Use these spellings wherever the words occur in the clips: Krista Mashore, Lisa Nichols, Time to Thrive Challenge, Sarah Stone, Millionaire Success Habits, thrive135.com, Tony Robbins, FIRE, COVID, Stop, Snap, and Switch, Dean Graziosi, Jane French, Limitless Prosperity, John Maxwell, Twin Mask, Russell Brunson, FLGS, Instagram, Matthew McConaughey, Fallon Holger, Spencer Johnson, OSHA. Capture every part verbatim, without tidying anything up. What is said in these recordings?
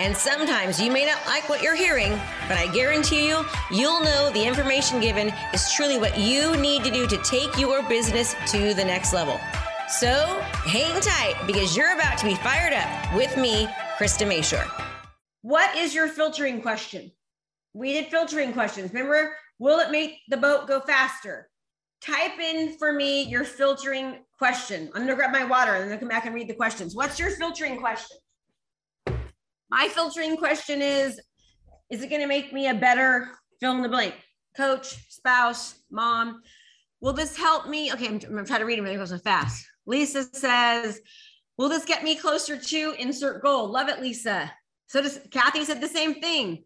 And sometimes you may not like what you're hearing, but I guarantee you, you'll know the information given is truly what you need to do to take your business to the next level. So hang tight because you're about to be fired up with me, Krista Mashore. What is your filtering question? We did filtering questions. Remember, will it make the boat go faster? Type in for me your filtering question. I'm going to grab my water and then I'll come back and read the questions. What's your filtering question? My filtering question is, is it going to make me a better fill in the blank? Coach, spouse, mom. Will this help me? Okay, I'm, I'm going to try to read them. It goes so fast. Lisa says, will this get me closer to insert goal? Love it, Lisa. So does, Kathy said the same thing.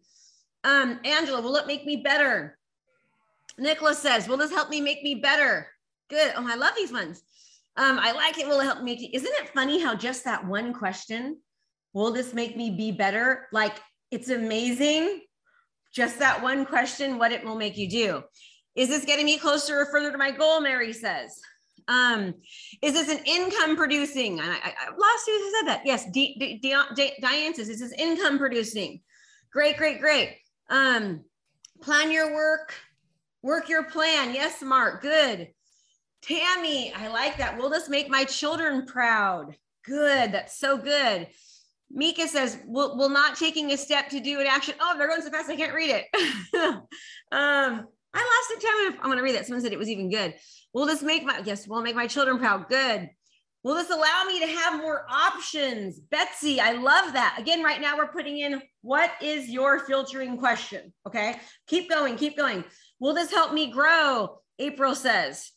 Um, Angela, will it make me better? Nicholas says, will this help me make me better? Good. Oh, I love these ones. Um, I like it. Will it help me make you? Isn't it funny how just that one question, will this make me be better? Like, it's amazing. Just that one question, what it will make you do. Is this getting me closer or further to my goal? Mary says, um, is this an income producing? And I, I, I lost who said that. Yes. D, D, D, D, Diane says, is this income producing? Great, great, great. Um, plan your work. Work your plan. Yes, Mark. Good. Tammy, I like that. Will this make my children proud? Good. That's so good. Mika says, will, will not taking a step to do an action. Oh, they're going so fast. I can't read it. um, I lost it. Tammy, I'm going to read that. Someone said it was even good. Will this make my, yes, will make my children proud? Good. Will this allow me to have more options? Betsy, I love that. Again, right now we're putting in, what is your filtering question? Okay. Keep going. Keep going. Will this help me grow? April says.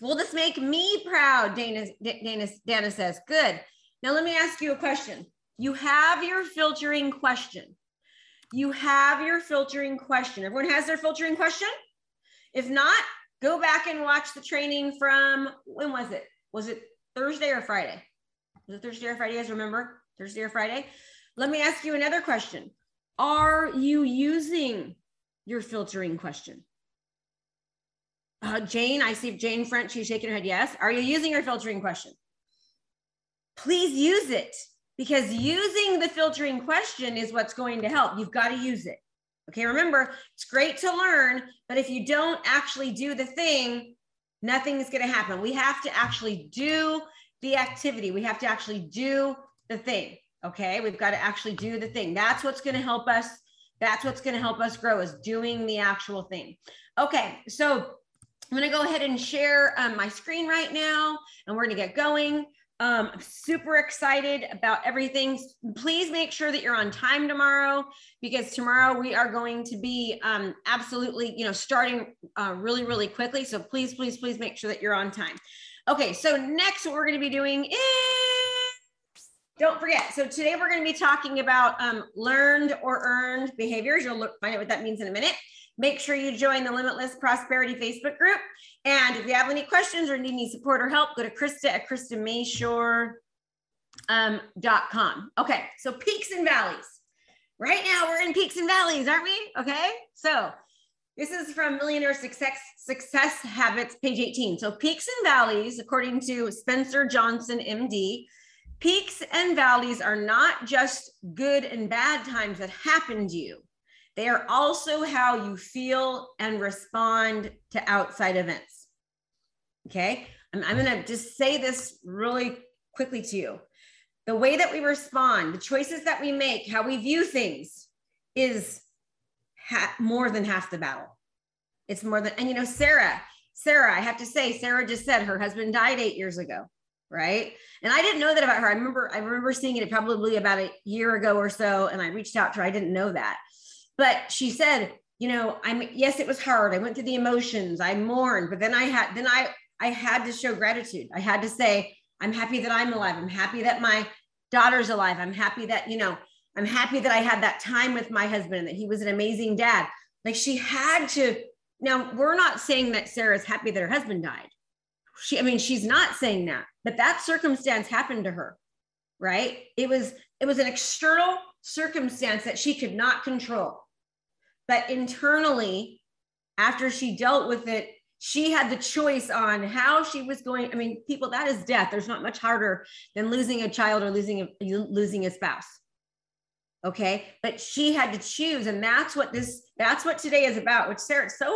Will this make me proud? Dana, Dana, Dana says. Good. Now let me ask you a question. You have your filtering question. You have your filtering question. Everyone has their filtering question? If not, go back and watch the training from, when was it? Was it Thursday or Friday? Was it Thursday or Friday? You guys remember? Thursday or Friday? Let me ask you another question. Are you using your filtering question? Uh, Jane, I see Jane French, she's shaking her head. Yes. Are you using your filtering question? Please use it, because using the filtering question is what's going to help. You've got to use it. Okay. Remember, it's great to learn, but if you don't actually do the thing, nothing is going to happen. We have to actually do the activity. We have to actually do the thing. Okay. We've got to actually do the thing. That's what's going to help us. That's what's going to help us grow, is doing the actual thing. Okay. So I'm going to go ahead and share um, my screen right now, and we're going to get going. Um, I'm super excited about everything. Please make sure that you're on time tomorrow, because tomorrow we are going to be um, absolutely, you know, starting uh, really, really quickly. So please, please, please make sure that you're on time. Okay. So next, what we're going to be doing is, don't forget. So today we're going to be talking about um, learned or earned behaviors. You'll look, find out what that means in a minute. Make sure you join the Limitless Prosperity Facebook group. And if you have any questions or need any support or help, go to Krista at krista may shore dot com. Okay, so peaks and valleys. Right now we're in peaks and valleys, aren't we? Okay, so this is from Millionaire Success, Success Habits, page eighteen. So peaks and valleys, according to Spencer Johnson, M D, peaks and valleys are not just good and bad times that happen to you. They are also how you feel and respond to outside events. Okay, I'm, I'm going to just say this really quickly to you. The way that we respond, the choices that we make, how we view things is ha- more than half the battle. It's more than, and you know, Sarah, Sarah, I have to say, Sarah just said her husband died eight years ago. Right. And I didn't know that about her. I remember, I remember seeing it probably about a year ago or so. And I reached out to her. I didn't know that. But she said, you know, I'm, yes, it was hard. I went through the emotions. I mourned, but then I had, then I, I had to show gratitude. I had to say, I'm happy that I'm alive. I'm happy that my daughter's alive. I'm happy that, you know, I'm happy that I had that time with my husband and that he was an amazing dad. Like she had to. Now, we're not saying that Sarah's happy that her husband died. She, I mean, she's not saying that, but that circumstance happened to her, right? It was, it was an external circumstance that she could not control. But internally, after she dealt with it, she had the choice on how she was going. I mean, people, that is death. There's not much harder than losing a child or losing a, losing a spouse. Okay. But she had to choose. And that's what this, that's what today is about, which Sarah, it's so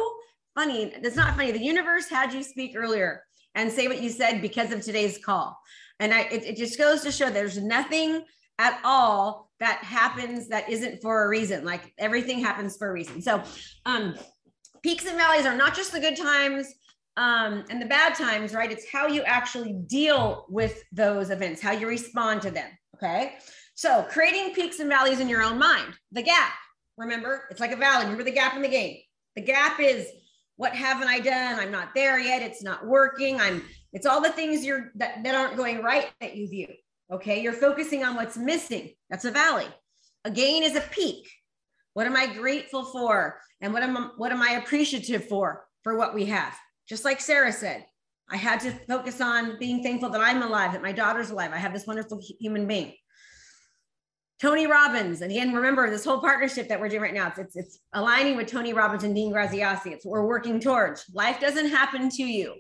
funny. It's not funny. The universe had you speak earlier and say what you said because of today's call. And I, it, it just goes to show there's nothing at all that happens that isn't for a reason. Like everything happens for a reason. So, um, peaks and valleys are not just the good times um, and the bad times, right? It's how you actually deal with those events, how you respond to them. Okay. So creating peaks and valleys in your own mind, the gap, remember, it's like a valley. Remember the gap in the game. The gap is, what haven't I done? I'm not there yet. It's not working. I'm, it's all the things you're that, that aren't going right that you view. Okay. You're focusing on what's missing. That's a valley. A gain is a peak. What am I grateful for? And what am I, what am I appreciative for, for what we have? Just like Sarah said, I had to focus on being thankful that I'm alive, that my daughter's alive. I have this wonderful human being. Tony Robbins, and again, remember this whole partnership that we're doing right now, it's, it's, it's aligning with Tony Robbins and Dean Graziosi. It's what we're working towards. Life doesn't happen to you.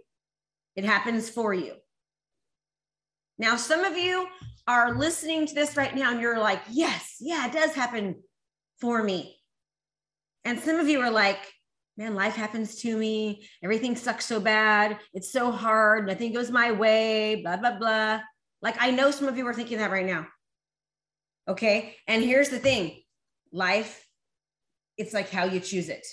It happens for you. Now, some of you are listening to this right now and you're like, yes, yeah, it does happen for me. And some of you are like, man, life happens to me. Everything sucks so bad. It's so hard. Nothing goes my way, blah, blah, blah. Like I know some of you are thinking that right now. Okay. And here's the thing, life, it's like how you choose it.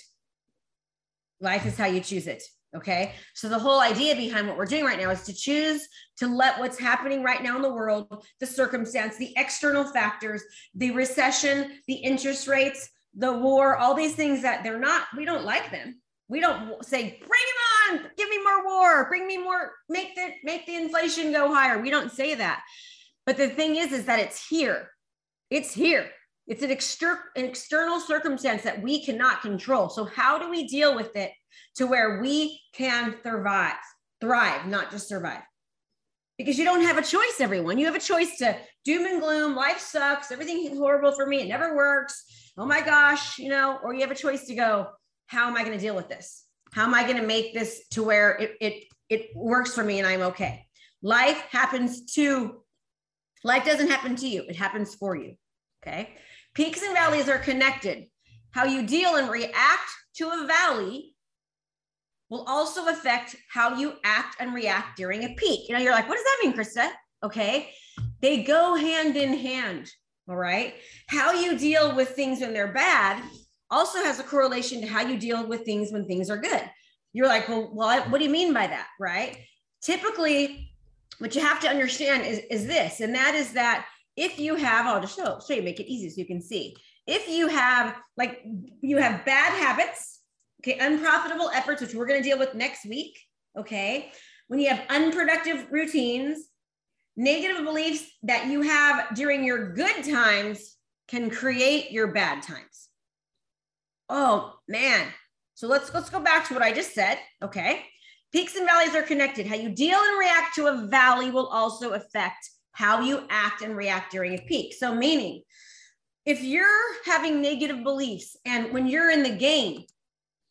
Life is how you choose it. Okay. So the whole idea behind what we're doing right now is to choose to let what's happening right now in the world, the circumstance, the external factors, the recession, the interest rates, the war, all these things that they're not, we don't like them. We don't say, bring it on, give me more war, bring me more, make the, make the inflation go higher. We don't say that. But the thing is, is that it's here. It's here. It's an, exter an external circumstance that we cannot control. So how do we deal with it to where we can thrive, thrive, not just survive? Because you don't have a choice, everyone. You have a choice to doom and gloom. Life sucks. Everything is horrible for me. It never works. Oh my gosh, you know, or you have a choice to go, how am I going to deal with this? How am I going to make this to where it, it, it works for me and I'm okay? Life happens to Life doesn't happen to you. It happens for you. Okay. Peaks and valleys are connected. How you deal and react to a valley will also affect how you act and react during a peak. You know, you're like, what does that mean, Krista? Okay. They go hand in hand. All right. How you deal with things when they're bad also has a correlation to how you deal with things when things are good. You're like, well, well what do you mean by that? Right. Typically, what you have to understand is, is this, and that is that if you have, I'll just show, show you, make it easy so you can see. If you have, like, you have bad habits, okay, unprofitable efforts, which we're going to deal with next week, okay, when you have unproductive routines, negative beliefs that you have during your good times can create your bad times. Oh, man. So let's, let's go back to what I just said, okay. Peaks and valleys are connected. How you deal and react to a valley will also affect how you act and react during a peak. So meaning, if you're having negative beliefs and when you're in the game,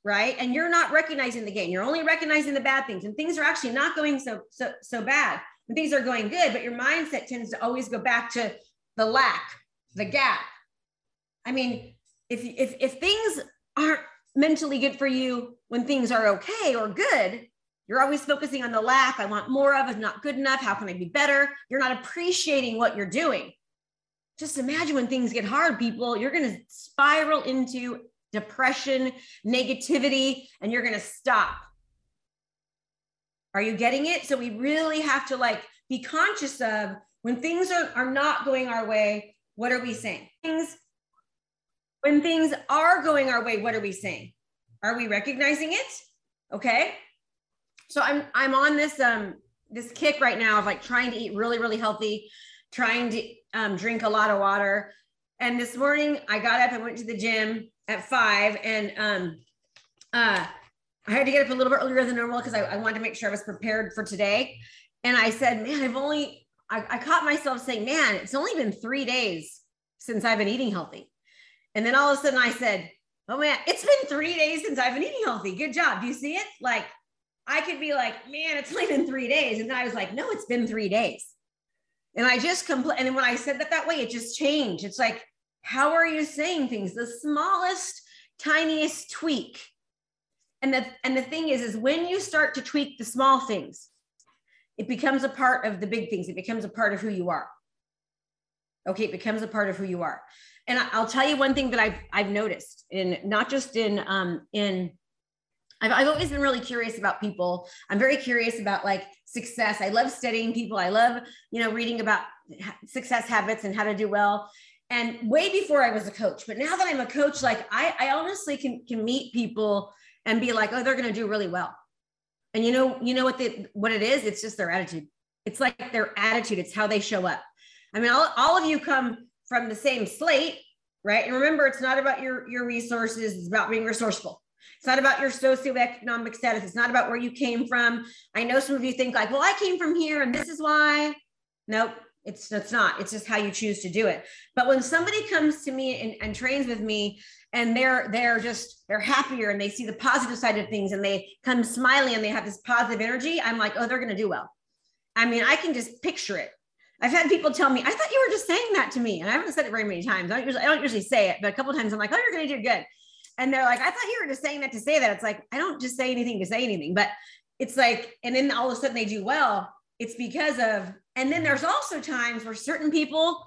right, and you're not recognizing the game, you're only recognizing the bad things and things are actually not going so, so, so bad and things are going good, but your mindset tends to always go back to the lack, the gap. I mean, if, if, if things aren't mentally good for you when things are okay or good, you're always focusing on the lack. I want more of, it's not good enough. How can I be better? You're not appreciating what you're doing. Just imagine when things get hard, people, you're going to spiral into depression, negativity, and you're going to stop. Are you getting it? So we really have to like be conscious of when things are, are not going our way, what are we saying? Things, when things are going our way, what are we saying? Are we recognizing it? Okay. So I'm, I'm on this, um, this kick right now of like trying to eat really, really healthy, trying to um, drink a lot of water, And this morning I got up and went to the gym at five, and um, uh, I had to get up a little bit earlier than normal because I, I wanted to make sure I was prepared for today. And I said, man, I've only, I, I caught myself saying, man, it's only been three days since I've been eating healthy. And then all of a sudden I said, oh man, it's been three days since I've been eating healthy. Good job. Do you see it? Like, I could be like, man, it's only been three days. And then I was like, no, it's been three days. And I just compl- and then when I said that that way, it just changed. It's like, how are you saying things? The smallest, tiniest tweak. And the, and the thing is, is when you start to tweak the small things, it becomes a part of the big things. It becomes a part of who you are. Okay. It becomes a part of who you are. And I'll tell you one thing that I've, I've noticed in, not just in, um, in, I've, I've always been really curious about people. I'm very curious about like success. I love studying people. I love, you know, reading about success habits and how to do well. And way before I was a coach, but now that I'm a coach, like I, I honestly can, can meet people and be like, oh, they're going to do really well. And you know, you know what the, what it is? It's just their attitude. It's like their attitude. It's how they show up. I mean, all, all of you come from the same slate, right? And remember, it's not about your, your resources. It's about being resourceful. It's not about your socioeconomic status. It's not about where you came from. I know some of you think like, well, I came from here and this is why. Nope, it's, it's not. It's just how you choose to do it. But when somebody comes to me and, and trains with me, and they're, they're just, they're happier and they see the positive side of things and they come smiling and they have this positive energy, I'm like, oh, they're going to do well. I mean, I can just picture it. I've had people tell me, I thought you were just saying that to me. And I haven't said it very many times. I don't usually, I don't usually say it, but a couple of times I'm like, oh, you're going to do good. And they're like, I thought you were just saying that to say that. It's like, I don't just say anything to say anything, but it's like, and then all of a sudden they do well. It's because of, and then there's also times where certain people,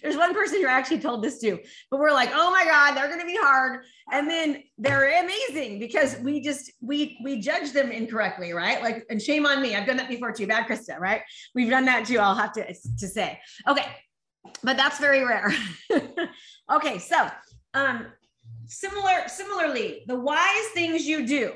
there's one person who actually told this to, but we're like, oh my God, they're going to be hard. And then they're amazing because we just, we, we judge them incorrectly. Right. Like, and shame on me. I've done that before too. Bad Krista, right? We've done that too. I'll have to, to say, okay, but that's very rare. Okay. So, um, similar, similarly, the wise things you do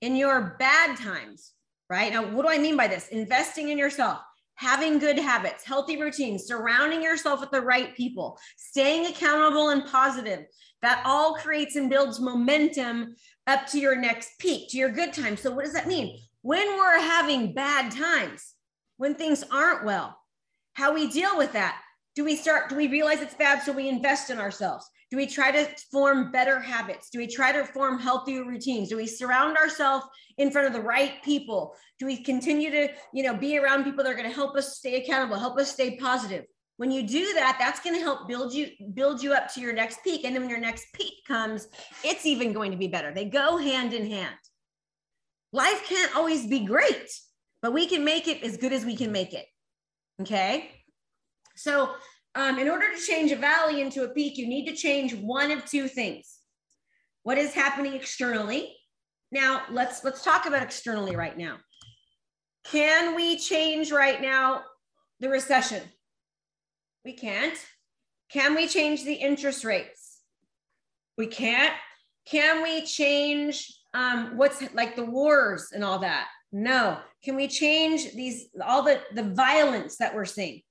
in your bad times, right? Now, what do I mean by this? Investing in yourself. Having good habits, healthy routines, surrounding yourself with the right people, staying accountable and positive, that all creates and builds momentum up to your next peak, to your good time. So what does that mean? When we're having bad times, when things aren't well, how we deal with that? Do we start, do we realize it's bad? So we invest in ourselves. Do we try to form better habits? Do we try to form healthier routines? Do we surround ourselves in front of the right people? Do we continue to, you know, be around people that are going to help us stay accountable, help us stay positive? When you do that, that's going to help build you, build you up to your next peak. And then when your next peak comes, it's even going to be better. They go hand in hand. Life can't always be great, but we can make it as good as we can make it. Okay. So um, in order to change a valley into a peak, you need to change one of two things. What is happening externally? Now, let's, let's talk about externally right now. Can we change right now the recession? We can't. Can we change the interest rates? We can't. Can we change um, what's like the wars and all that? No. Can we change these, all the, the violence that we're seeing?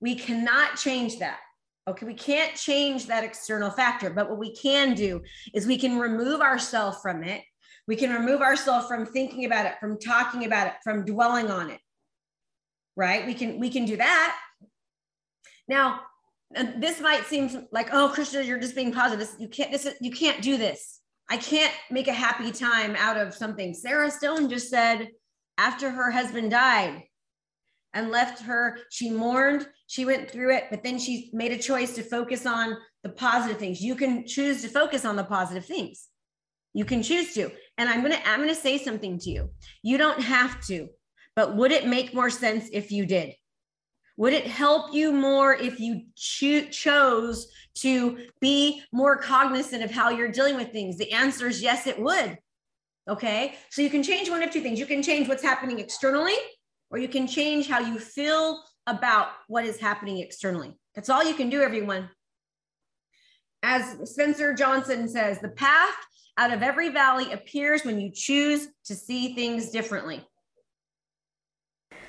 We cannot change that. Okay, we can't change that external factor, but what we can do is we can remove ourselves from it. We can remove ourselves from thinking about it, from talking about it, from dwelling on it, right? We can, we can do that. Now, this might seem like, oh, Krista, you're just being positive. You can't, this is, you can't do this. I can't make a happy time out of something. Sarah Stone just said after her husband died and left her, she mourned, she went through it, but then she made a choice to focus on the positive things. You can choose to focus on the positive things. You can choose to. And I'm going to, I'm going to say something to you. You don't have to, but would it make more sense if you did? Would it help you more if you cho- chose to be more cognizant of how you're dealing with things? The answer is yes, it would. Okay. So you can change one of two things. You can change what's happening externally, or you can change how you feel about what is happening externally. That's all you can do, everyone. As Spencer Johnson says, the path out of every valley appears when you choose to see things differently.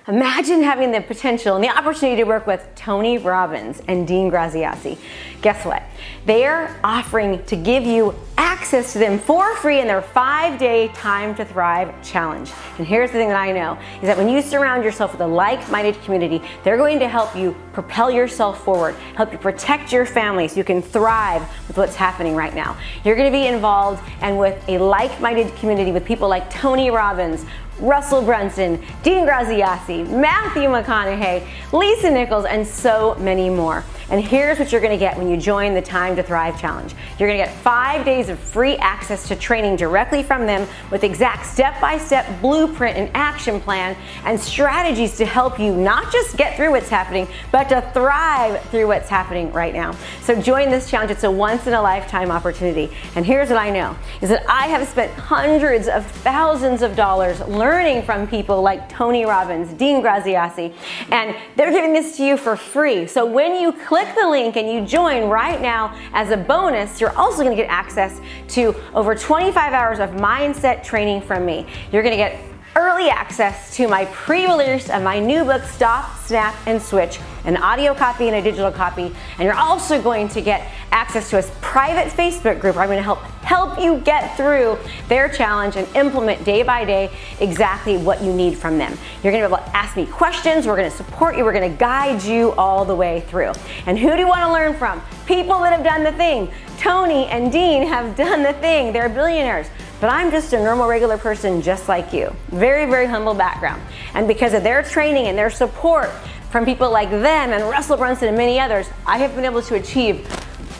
Imagine having the potential and the opportunity to work with Tony Robbins and Dean Graziosi. Guess what? They're offering to give you access to them for free in their five-day Time to Thrive Challenge. And here's the thing that I know, is that when you surround yourself with a like-minded community, they're going to help you propel yourself forward, help you protect your family so you can thrive with what's happening right now. You're going to be involved and with a like-minded community with people like Tony Robbins, Russell Brunson, Dean Graziosi, Matthew McConaughey, Lisa Nichols, and so many more. And here's what you're going to get when you join the Time to Thrive Challenge. You're going to get five days of free access to training directly from them with exact step-by-step blueprint and action plan and strategies to help you not just get through what's happening, but to thrive through what's happening right now. So join this challenge. It's a once-in-a-lifetime opportunity. And here's what I know, is that I have spent hundreds of thousands of dollars learning from people like Tony Robbins, Dean Graziosi, and they're giving this to you for free. So when you click the link and you join right now as a bonus, you're also going to get access to over twenty-five hours of mindset training from me. You're going to get early access to my pre-release of my new book, Stop, Snap, and Switch, an audio copy and a digital copy. And you're also going to get access to a private Facebook group where I'm going to help help you get through their challenge and implement day by day exactly what you need from them. You're going to be able to ask me questions. We're going to support you. We're going to guide you all the way through. And who do you want to learn from? People that have done the thing. Tony and Dean have done the thing. They're billionaires. But I'm just a normal, regular person just like you. Very, very humble background. And because of their training and their support from people like them and Russell Brunson and many others, I have been able to achieve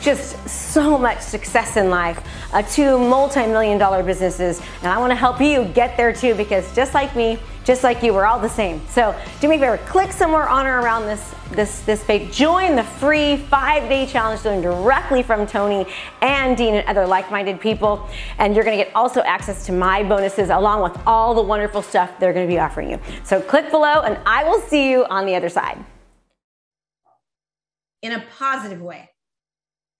just so much success in life, uh, two multi-million dollar businesses. And I want to help you get there too, because just like me, just like you, we're all the same. So do me a favor, click somewhere on or around this this this page. Join the free five-day challenge learning directly from Tony and Dean and other like-minded people. And you're gonna get also access to my bonuses along with all the wonderful stuff they're gonna be offering you. So click below and I will see you on the other side. In a positive way.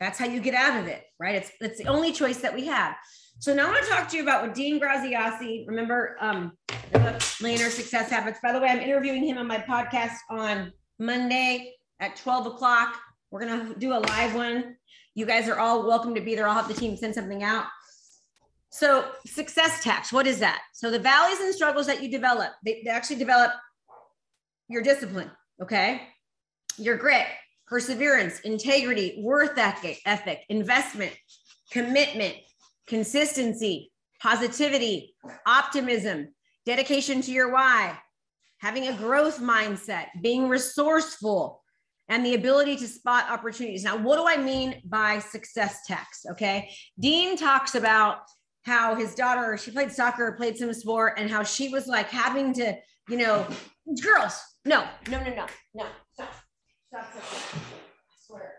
That's how you get out of it, right? It's, it's the only choice that we have. So now I want to talk to you about what Dean Graziosi, remember um, the book, Millionaire Success Habits. By the way, I'm interviewing him on my podcast on Monday at twelve o'clock. We're going to do a live one. You guys are all welcome to be there. I'll have the team send something out. So success tax, what is that? So the valleys and struggles that you develop, they, they actually develop your discipline, okay? Your grit, perseverance, integrity, worth ethic, investment, commitment, consistency, positivity, optimism, dedication to your why, having a growth mindset, being resourceful, and the ability to spot opportunities. Now, what do I mean by success tax? Okay. Dean talks about how his daughter, she played soccer, played some sport, and how she was like having to, you know, girls, no, no, no, no, no, stop, stop, stop, stop. I swear.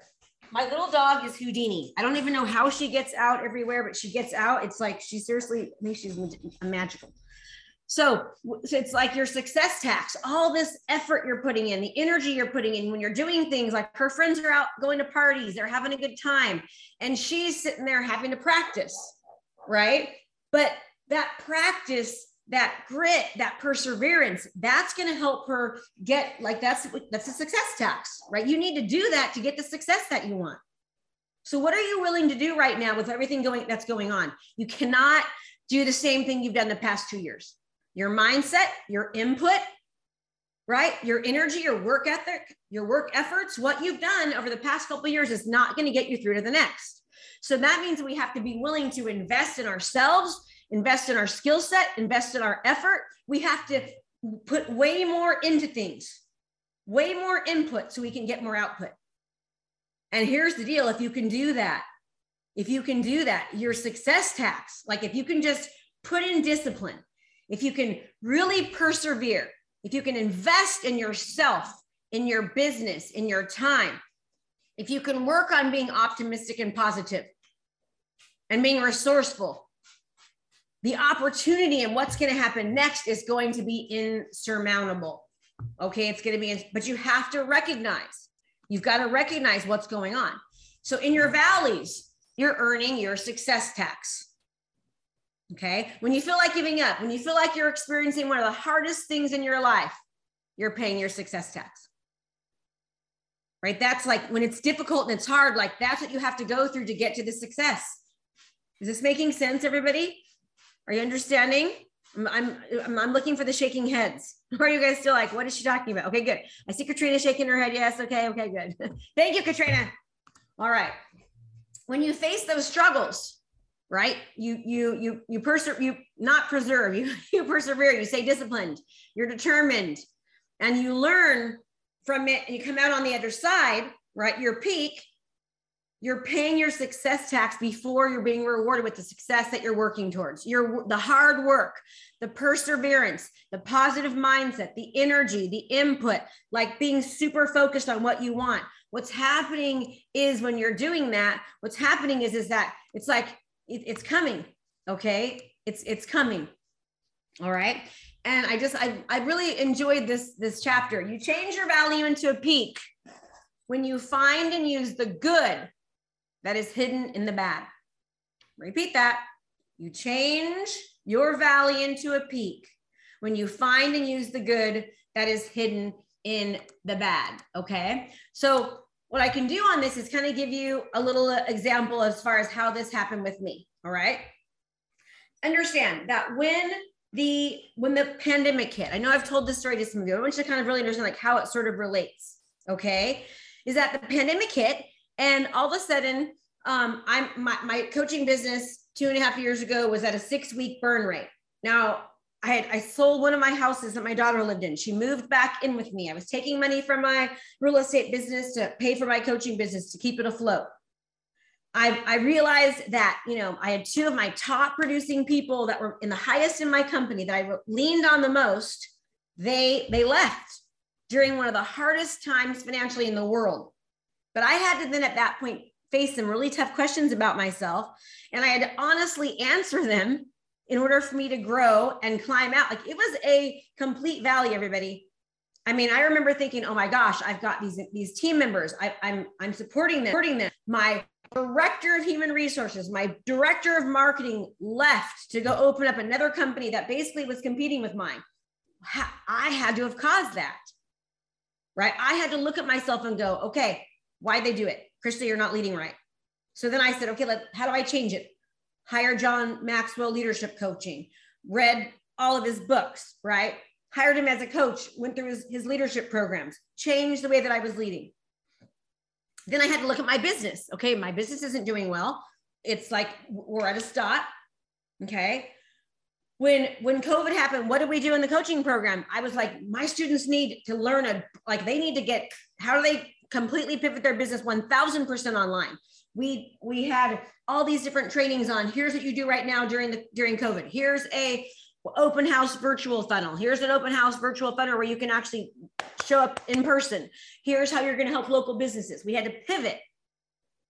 My little dog is Houdini. I don't even know how she gets out everywhere, but she gets out. It's like, she seriously, I think she's magical. So, so it's like your success tax, all this effort you're putting in, the energy you're putting in when you're doing things like her friends are out going to parties, they're having a good time. And she's sitting there having to practice, right? But that practice, that grit, that perseverance, that's going to help her get like, that's, that's a success tax, right? You need to do that to get the success that you want. So what are you willing to do right now with everything going that's going on? You cannot do the same thing you've done the past two years. Your mindset, your input, right? Your energy, your work ethic, your work efforts, what you've done over the past couple of years is not going to get you through to the next. So that means we have to be willing to invest in ourselves, invest in our skill set, invest in our effort. We have to put way more into things, way more input so we can get more output. And here's the deal. If you can do that, if you can do that, your success tax, like if you can just put in discipline, if you can really persevere, if you can invest in yourself, in your business, in your time, if you can work on being optimistic and positive and being resourceful, the opportunity and what's going to happen next is going to be insurmountable. Okay, it's going to be, but you have to recognize, you've got to recognize what's going on. So in your valleys, you're earning your success tax. Okay, when you feel like giving up, when you feel like you're experiencing one of the hardest things in your life, you're paying your success tax, right? That's like when it's difficult and it's hard, like that's what you have to go through to get to the success. Is this making sense, everybody? Are you understanding? I'm, I'm, I'm looking for the shaking heads. Are you guys still like, what is she talking about? Okay, good. I see Katrina shaking her head. Yes. Okay. Okay, good. Thank you, Katrina. All right. When you face those struggles, right? You, you, you, you persevere, you not preserve, you, you persevere, you stay disciplined, you're determined, and you learn from it and you come out on the other side, right? Your peak, you're paying your success tax before you're being rewarded with the success that you're working towards. Your, the hard work, the perseverance, the positive mindset, the energy, the input, like being super focused on what you want. What's happening is when you're doing that, what's happening is, is that it's like, it, it's coming. Okay. It's, it's coming. All right. And I just, I, I really enjoyed this, this chapter. You change your valley into a peak when you find and use the good that is hidden in the bad. Repeat that. You change your valley into a peak when you find and use the good that is hidden in the bad. Okay. So what I can do on this is kind of give you a little example as far as how this happened with me. All right. Understand that when the, when the pandemic hit, I know I've told this story to some of you. I want you to kind of really understand like how it sort of relates. Okay. Is that the pandemic hit, and all of a sudden, um, I'm my, my coaching business two and a half years ago was at a six week burn rate. Now I had, I sold one of my houses that my daughter lived in. She moved back in with me. I was taking money from my real estate business to pay for my coaching business to keep it afloat. I, I realized that, you know, I had two of my top producing people that were in the highest in my company that I leaned on the most. They, they left during one of the hardest times financially in the world. But I had to then at that point face some really tough questions about myself. And I had to honestly answer them in order for me to grow and climb out. Like it was a complete valley, everybody. I mean, I remember thinking, oh my gosh, I've got these, these team members. I, I'm, I'm supporting them, supporting them. My director of human resources, my director of marketing left to go open up another company that basically was competing with mine. I had to have caused that, right? I had to look at myself and go, okay, why'd they do it? Krista, you're not leading right. So then I said, okay, let, how do I change it? Hire John Maxwell leadership coaching, read all of his books, right? Hired him as a coach, went through his, his leadership programs, changed the way that I was leading. Then I had to look at my business. Okay, my business isn't doing well. It's like, we're at a stop, okay? When, when COVID happened, what did we do in the coaching program? I was like, my students need to learn, a, like they need to get, how do they completely pivot their business one thousand percent online? We, we had all these different trainings on, here's what you do right now during the, during COVID. Here's a open house virtual funnel. Here's an open house virtual funnel where you can actually show up in person. Here's how you're going to help local businesses. We had to pivot,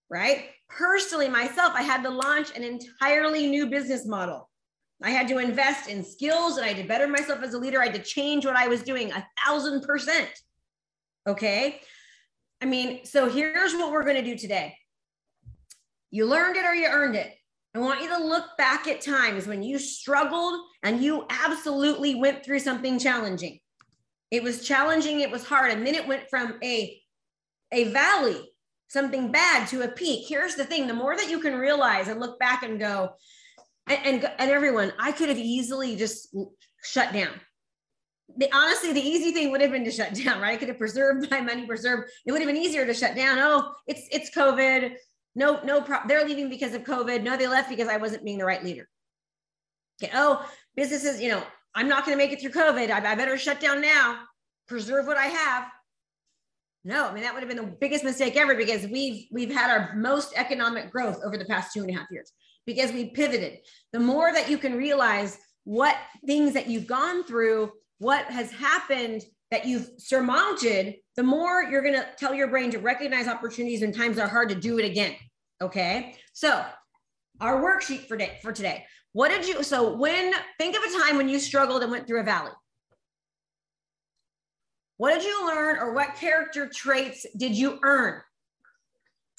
right? Personally, myself, I had to launch an entirely new business model. I had to invest in skills and I had to better myself as a leader. I had to change what I was doing a thousand percent. Okay. I mean, so here's what we're going to do today. You learned it or you earned it. I want you to look back at times when you struggled and you absolutely went through something challenging. It was challenging. It was hard. And then it went from a, a valley, something bad, to a peak. Here's the thing. The more that you can realize and look back and go, And, and, and everyone, I could have easily just shut down. The, honestly, the easy thing would have been to shut down, right? I could have preserved my money, preserved. It would have been easier to shut down. Oh, it's it's COVID. No, no problem. They're leaving because of COVID. No, they left because I wasn't being the right leader. Okay. Oh, businesses, you know, I'm not going to make it through COVID. I, I better shut down now, preserve what I have. No, I mean, that would have been the biggest mistake ever, because we've, we've had our most economic growth over the past two and a half years. Because we pivoted. The more that you can realize what things that you've gone through, what has happened that you've surmounted, the more you're going to tell your brain to recognize opportunities when times are hard to do it again. Okay. So our worksheet for day, for today, what did you, so when, think of a time when you struggled and went through a valley. What did you learn, or what character traits did you earn?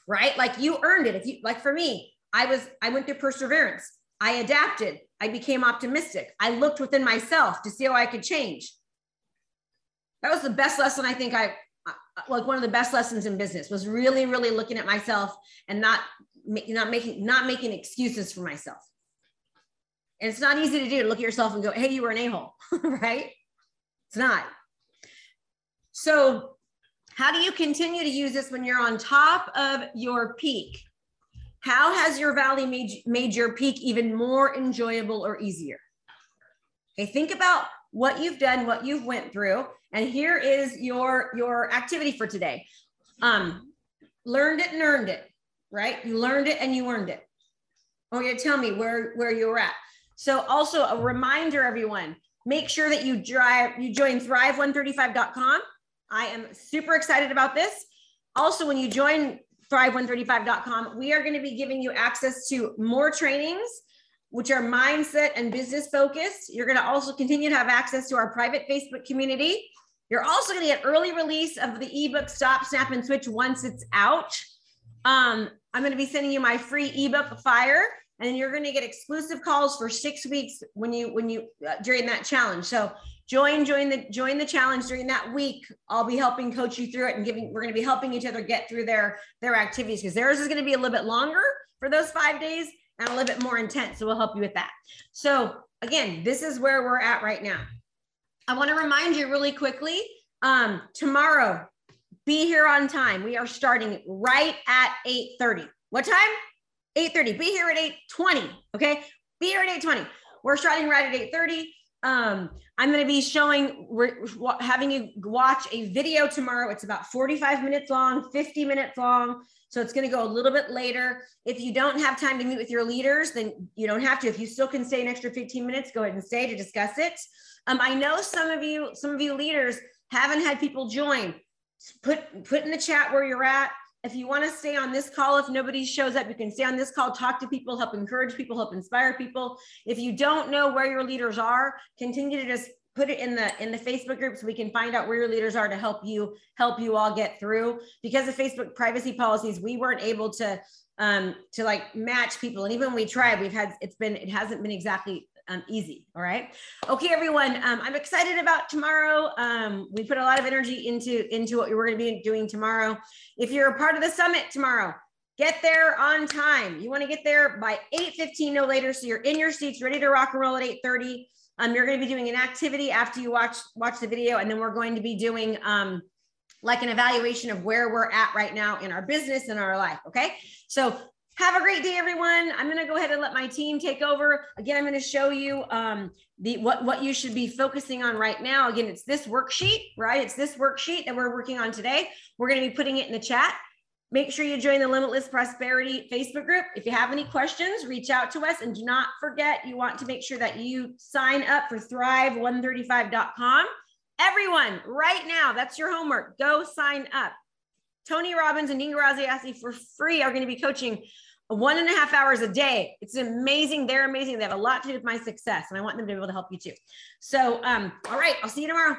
Right? Like you earned it. If you, like for me, I was, I went through perseverance. I adapted. I became optimistic. I looked within myself to see how I could change. that was the best lesson. I think I, like one of the best lessons in business was really, really looking at myself and not, not making, not making excuses for myself. And it's not easy to do, to look at yourself and go, hey, you were an a-hole, right? It's not. So how do you continue to use this when you're on top of your peak? How has your valley made, made your peak even more enjoyable or easier? Okay, think about what you've done, what you've went through, and here is your, your activity for today. Um, learned it and earned it, right? You learned it and you earned it. I want you to tell me where, where you were at. So also a reminder, everyone, make sure that you, drive, you join thrive one thirty-five dot com. I am super excited about this. Also, when you join thrive one thirty-five dot com, we are going to be giving you access to more trainings, which are mindset and business focused. You're going to also continue to have access to our private Facebook community. You're also going to get early release of the ebook, Stop, Snap, and Switch once it's out. Um, I'm going to be sending you my free ebook, FIRE, and you're going to get exclusive calls for six weeks when you when you uh, during that challenge. So join join the join the challenge during that week. I'll be helping coach you through it and giving. We're going to be helping each other get through their their activities because theirs is going to be a little bit longer for those five days and a little bit more intense. So we'll help you with that. So again, this is where we're at right now. I want to remind you really quickly. Um, tomorrow. Be here on time. We are starting right at eight thirty. What time? eight thirty. Be here at eight twenty. Okay. Be here at eight twenty. We're starting right at eight thirty. Um, I'm going to be showing, having you watch a video tomorrow. It's about forty-five minutes long, fifty minutes long. So it's going to go a little bit later. If you don't have time to meet with your leaders, then you don't have to. If you still can stay an extra fifteen minutes, go ahead and stay to discuss it. Um, I know some of you, some of you leaders haven't had people join. Put, put in the chat where you're at. If you want to stay on this call, if nobody shows up, you can stay on this call, talk to people, help encourage people, help inspire people. If you don't know where your leaders are, continue to just put it in the, in the Facebook group so we can find out where your leaders are to help you, help you all get through. Because of Facebook privacy policies, we weren't able to, um, to like match people. And even when we tried, we've had, it's been, it hasn't been exactly Um, easy. All right. Okay, everyone. Um, I'm excited about tomorrow. Um, we put a lot of energy into, into what we're going to be doing tomorrow. If you're a part of the summit tomorrow, get there on time. You want to get there by eight fifteen, no later. So you're in your seats, ready to rock and roll at eight thirty. Um, you're going to be doing an activity after you watch, watch the video. And then we're going to be doing um, like an evaluation of where we're at right now in our business and our life. Okay. So have a great day, everyone. I'm going to go ahead and let my team take over. Again, I'm going to show you um, the what, what you should be focusing on right now. Again, it's this worksheet, right? It's this worksheet that we're working on today. We're going to be putting it in the chat. Make sure you join the Limitless Prosperity Facebook group. If you have any questions, reach out to us. And do not forget, you want to make sure that you sign up for thrive one thirty-five dot com. Everyone, right now, that's your homework. Go sign up. Tony Robbins and Dean Graziosi for free are going to be coaching one and a half hours a day. It's amazing. They're amazing. They have a lot to do with my success, and I want them to be able to help you too. So, um, all right, I'll see you tomorrow.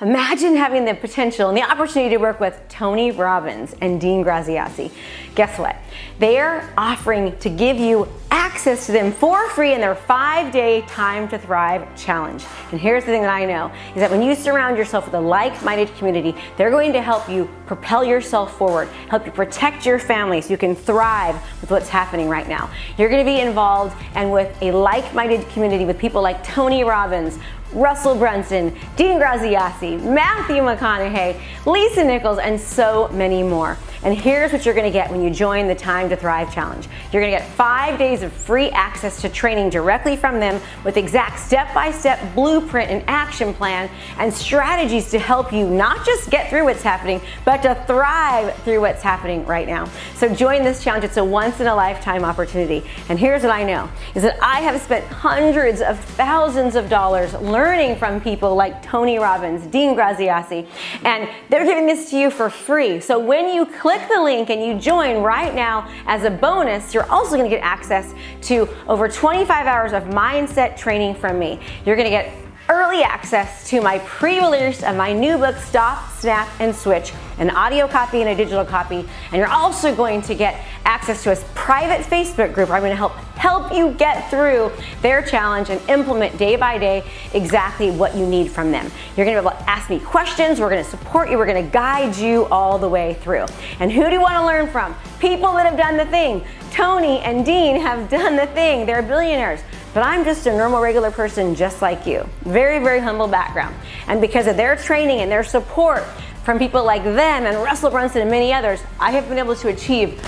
Imagine having the potential and the opportunity to work with Tony Robbins and Dean Graziosi. Guess what? They're offering to give you access to them for free in their five-day Time to Thrive Challenge. And here's the thing that I know, is that when you surround yourself with a like-minded community, they're going to help you propel yourself forward, help you protect your family so you can thrive with what's happening right now. You're going to be involved and with a like-minded community with people like Tony Robbins, Russell Brunson, Dean Graziosi, Matthew McConaughey, Lisa Nichols, and so many more. And here's what you're going to get when you join the Time to Thrive Challenge. You're going to get five days of free access to training directly from them with exact step-by-step blueprint and action plan and strategies to help you not just get through what's happening, but to thrive through what's happening right now. So join this challenge. It's a once-in-a-lifetime opportunity. And here's what I know, is that I have spent hundreds of thousands of dollars learning from people like Tony Robbins, Dean Graziosi, and they're giving this to you for free. So when you click the link and you join right now as a bonus, you're also going to get access to over twenty-five hours of mindset training from me. You're going to get early access to my pre-release of my new book, Stop, Snap, and Switch, an audio copy and a digital copy. And you're also going to get access to a private Facebook group where I'm going to help help you get through their challenge and implement day by day exactly what you need from them. You're going to be able to ask me questions, we're going to support you, we're going to guide you all the way through. And who do you want to learn from? People that have done the thing. Tony and Dean have done the thing. They're billionaires. But I'm just a normal, regular person just like you. Very, very humble background. And because of their training and their support from people like them and Russell Brunson and many others, I have been able to achieve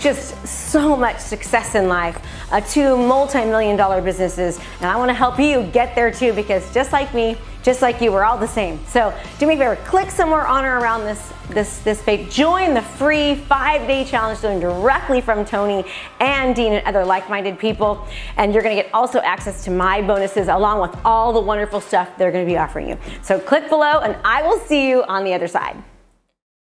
just so much success in life, uh, two multi-million dollar businesses, and I want to help you get there too, because just like me, just like you, we're all the same. So do me a favor, click somewhere on or around this this this page, join the free five-day challenge learning directly from Tony and Dean and other like-minded people, and you're going to get also access to my bonuses along with all the wonderful stuff they're going to be offering you. So click below, and I will see you on the other side.